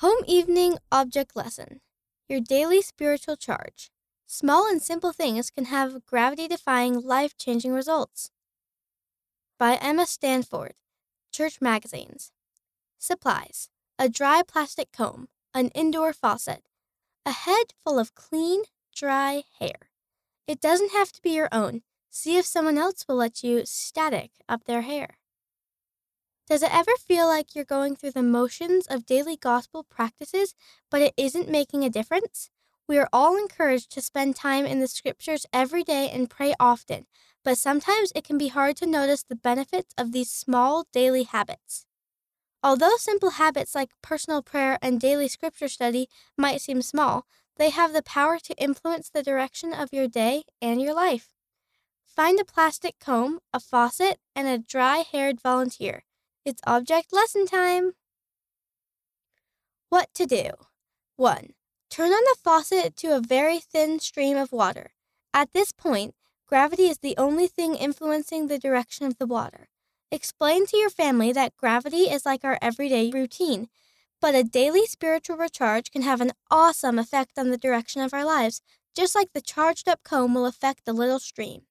Home Evening Object Lesson, your daily spiritual charge. Small and simple things can have gravity-defying, life-changing results. By Emma Stanford, Church Magazines. Supplies: a dry plastic comb, an indoor faucet, a head full of clean, dry hair. It doesn't have to be your own. See if someone else will let you static up their hair. Does it ever feel like you're going through the motions of daily gospel practices, but it isn't making a difference? We are all encouraged to spend time in the scriptures every day and pray often, but sometimes it can be hard to notice the benefits of these small daily habits. Although simple habits like personal prayer and daily scripture study might seem small, they have the power to influence the direction of your day and your life. Find a plastic comb, a faucet, and a dry-haired volunteer. It's object lesson time. What to do. 1. Turn on the faucet to a very thin stream of water. At this point, gravity is the only thing influencing the direction of the water. Explain to your family that gravity is like our everyday routine, but a daily spiritual recharge can have an awesome effect on the direction of our lives, just like the charged-up comb will affect the little stream.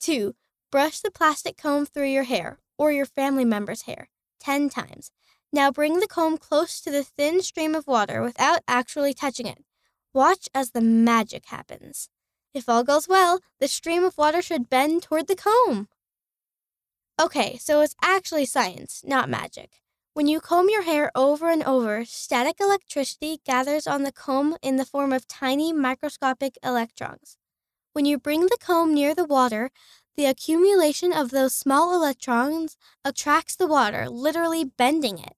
2. Brush the plastic comb through your hair, or your family member's hair, 10 times. Now bring the comb close to the thin stream of water without actually touching it. Watch as the magic happens. If all goes well, the stream of water should bend toward the comb. Okay, so it's actually science, not magic. When you comb your hair over and over, static electricity gathers on the comb in the form of tiny microscopic electrons. When you bring the comb near the water, the accumulation of those small electrons attracts the water, literally bending it.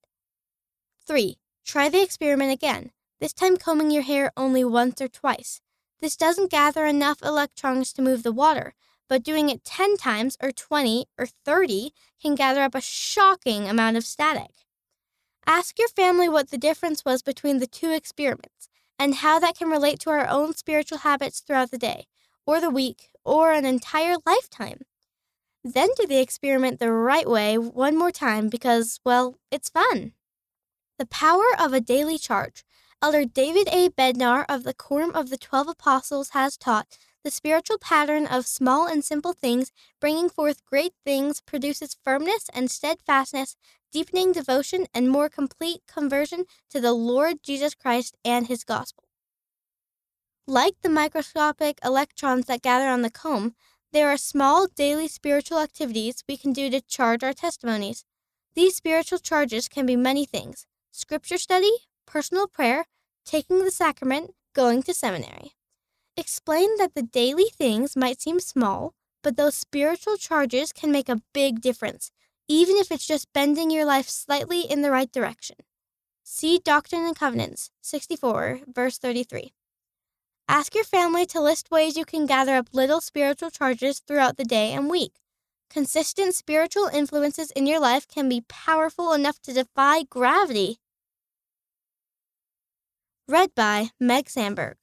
3. Try the experiment again, this time combing your hair only once or twice. This doesn't gather enough electrons to move the water, but doing it 10 times or 20 or 30 can gather up a shocking amount of static. Ask your family what the difference was between the two experiments and how that can relate to our own spiritual habits throughout the day, or the week, or an entire lifetime. Then do the experiment the right way one more time because, well, it's fun. The power of a daily charge. Elder David A. Bednar of the Quorum of the 12 Apostles has taught the spiritual pattern of small and simple things, bringing forth great things, produces firmness and steadfastness, deepening devotion and more complete conversion to the Lord Jesus Christ and his gospel. Like the microscopic electrons that gather on the comb, there are small daily spiritual activities we can do to charge our testimonies. These spiritual charges can be many things: scripture study, personal prayer, taking the sacrament, going to seminary. Explain that the daily things might seem small, but those spiritual charges can make a big difference, even if it's just bending your life slightly in the right direction. See Doctrine and Covenants, 64, verse 33. Ask your family to list ways you can gather up little spiritual charges throughout the day and week. Consistent spiritual influences in your life can be powerful enough to defy gravity. Read by Meg Sandberg.